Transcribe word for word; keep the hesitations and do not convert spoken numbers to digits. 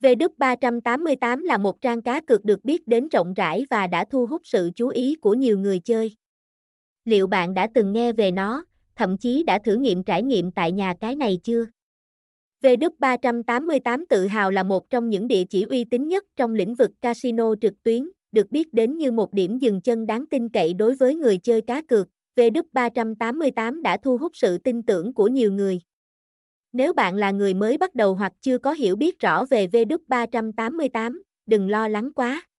vê ba tám tám là một trang cá cược được biết đến rộng rãi và đã thu hút sự chú ý của nhiều người chơi. Liệu bạn đã từng nghe về nó, thậm chí đã thử nghiệm trải nghiệm tại nhà cái này chưa? vê ba tám tám tự hào là một trong những địa chỉ uy tín nhất trong lĩnh vực casino trực tuyến, được biết đến như một điểm dừng chân đáng tin cậy đối với người chơi cá cược. vê ba tám tám đã thu hút sự tin tưởng của nhiều người. Nếu bạn là người mới bắt đầu hoặc chưa có hiểu biết rõ về vê ba tám tám, đừng lo lắng quá.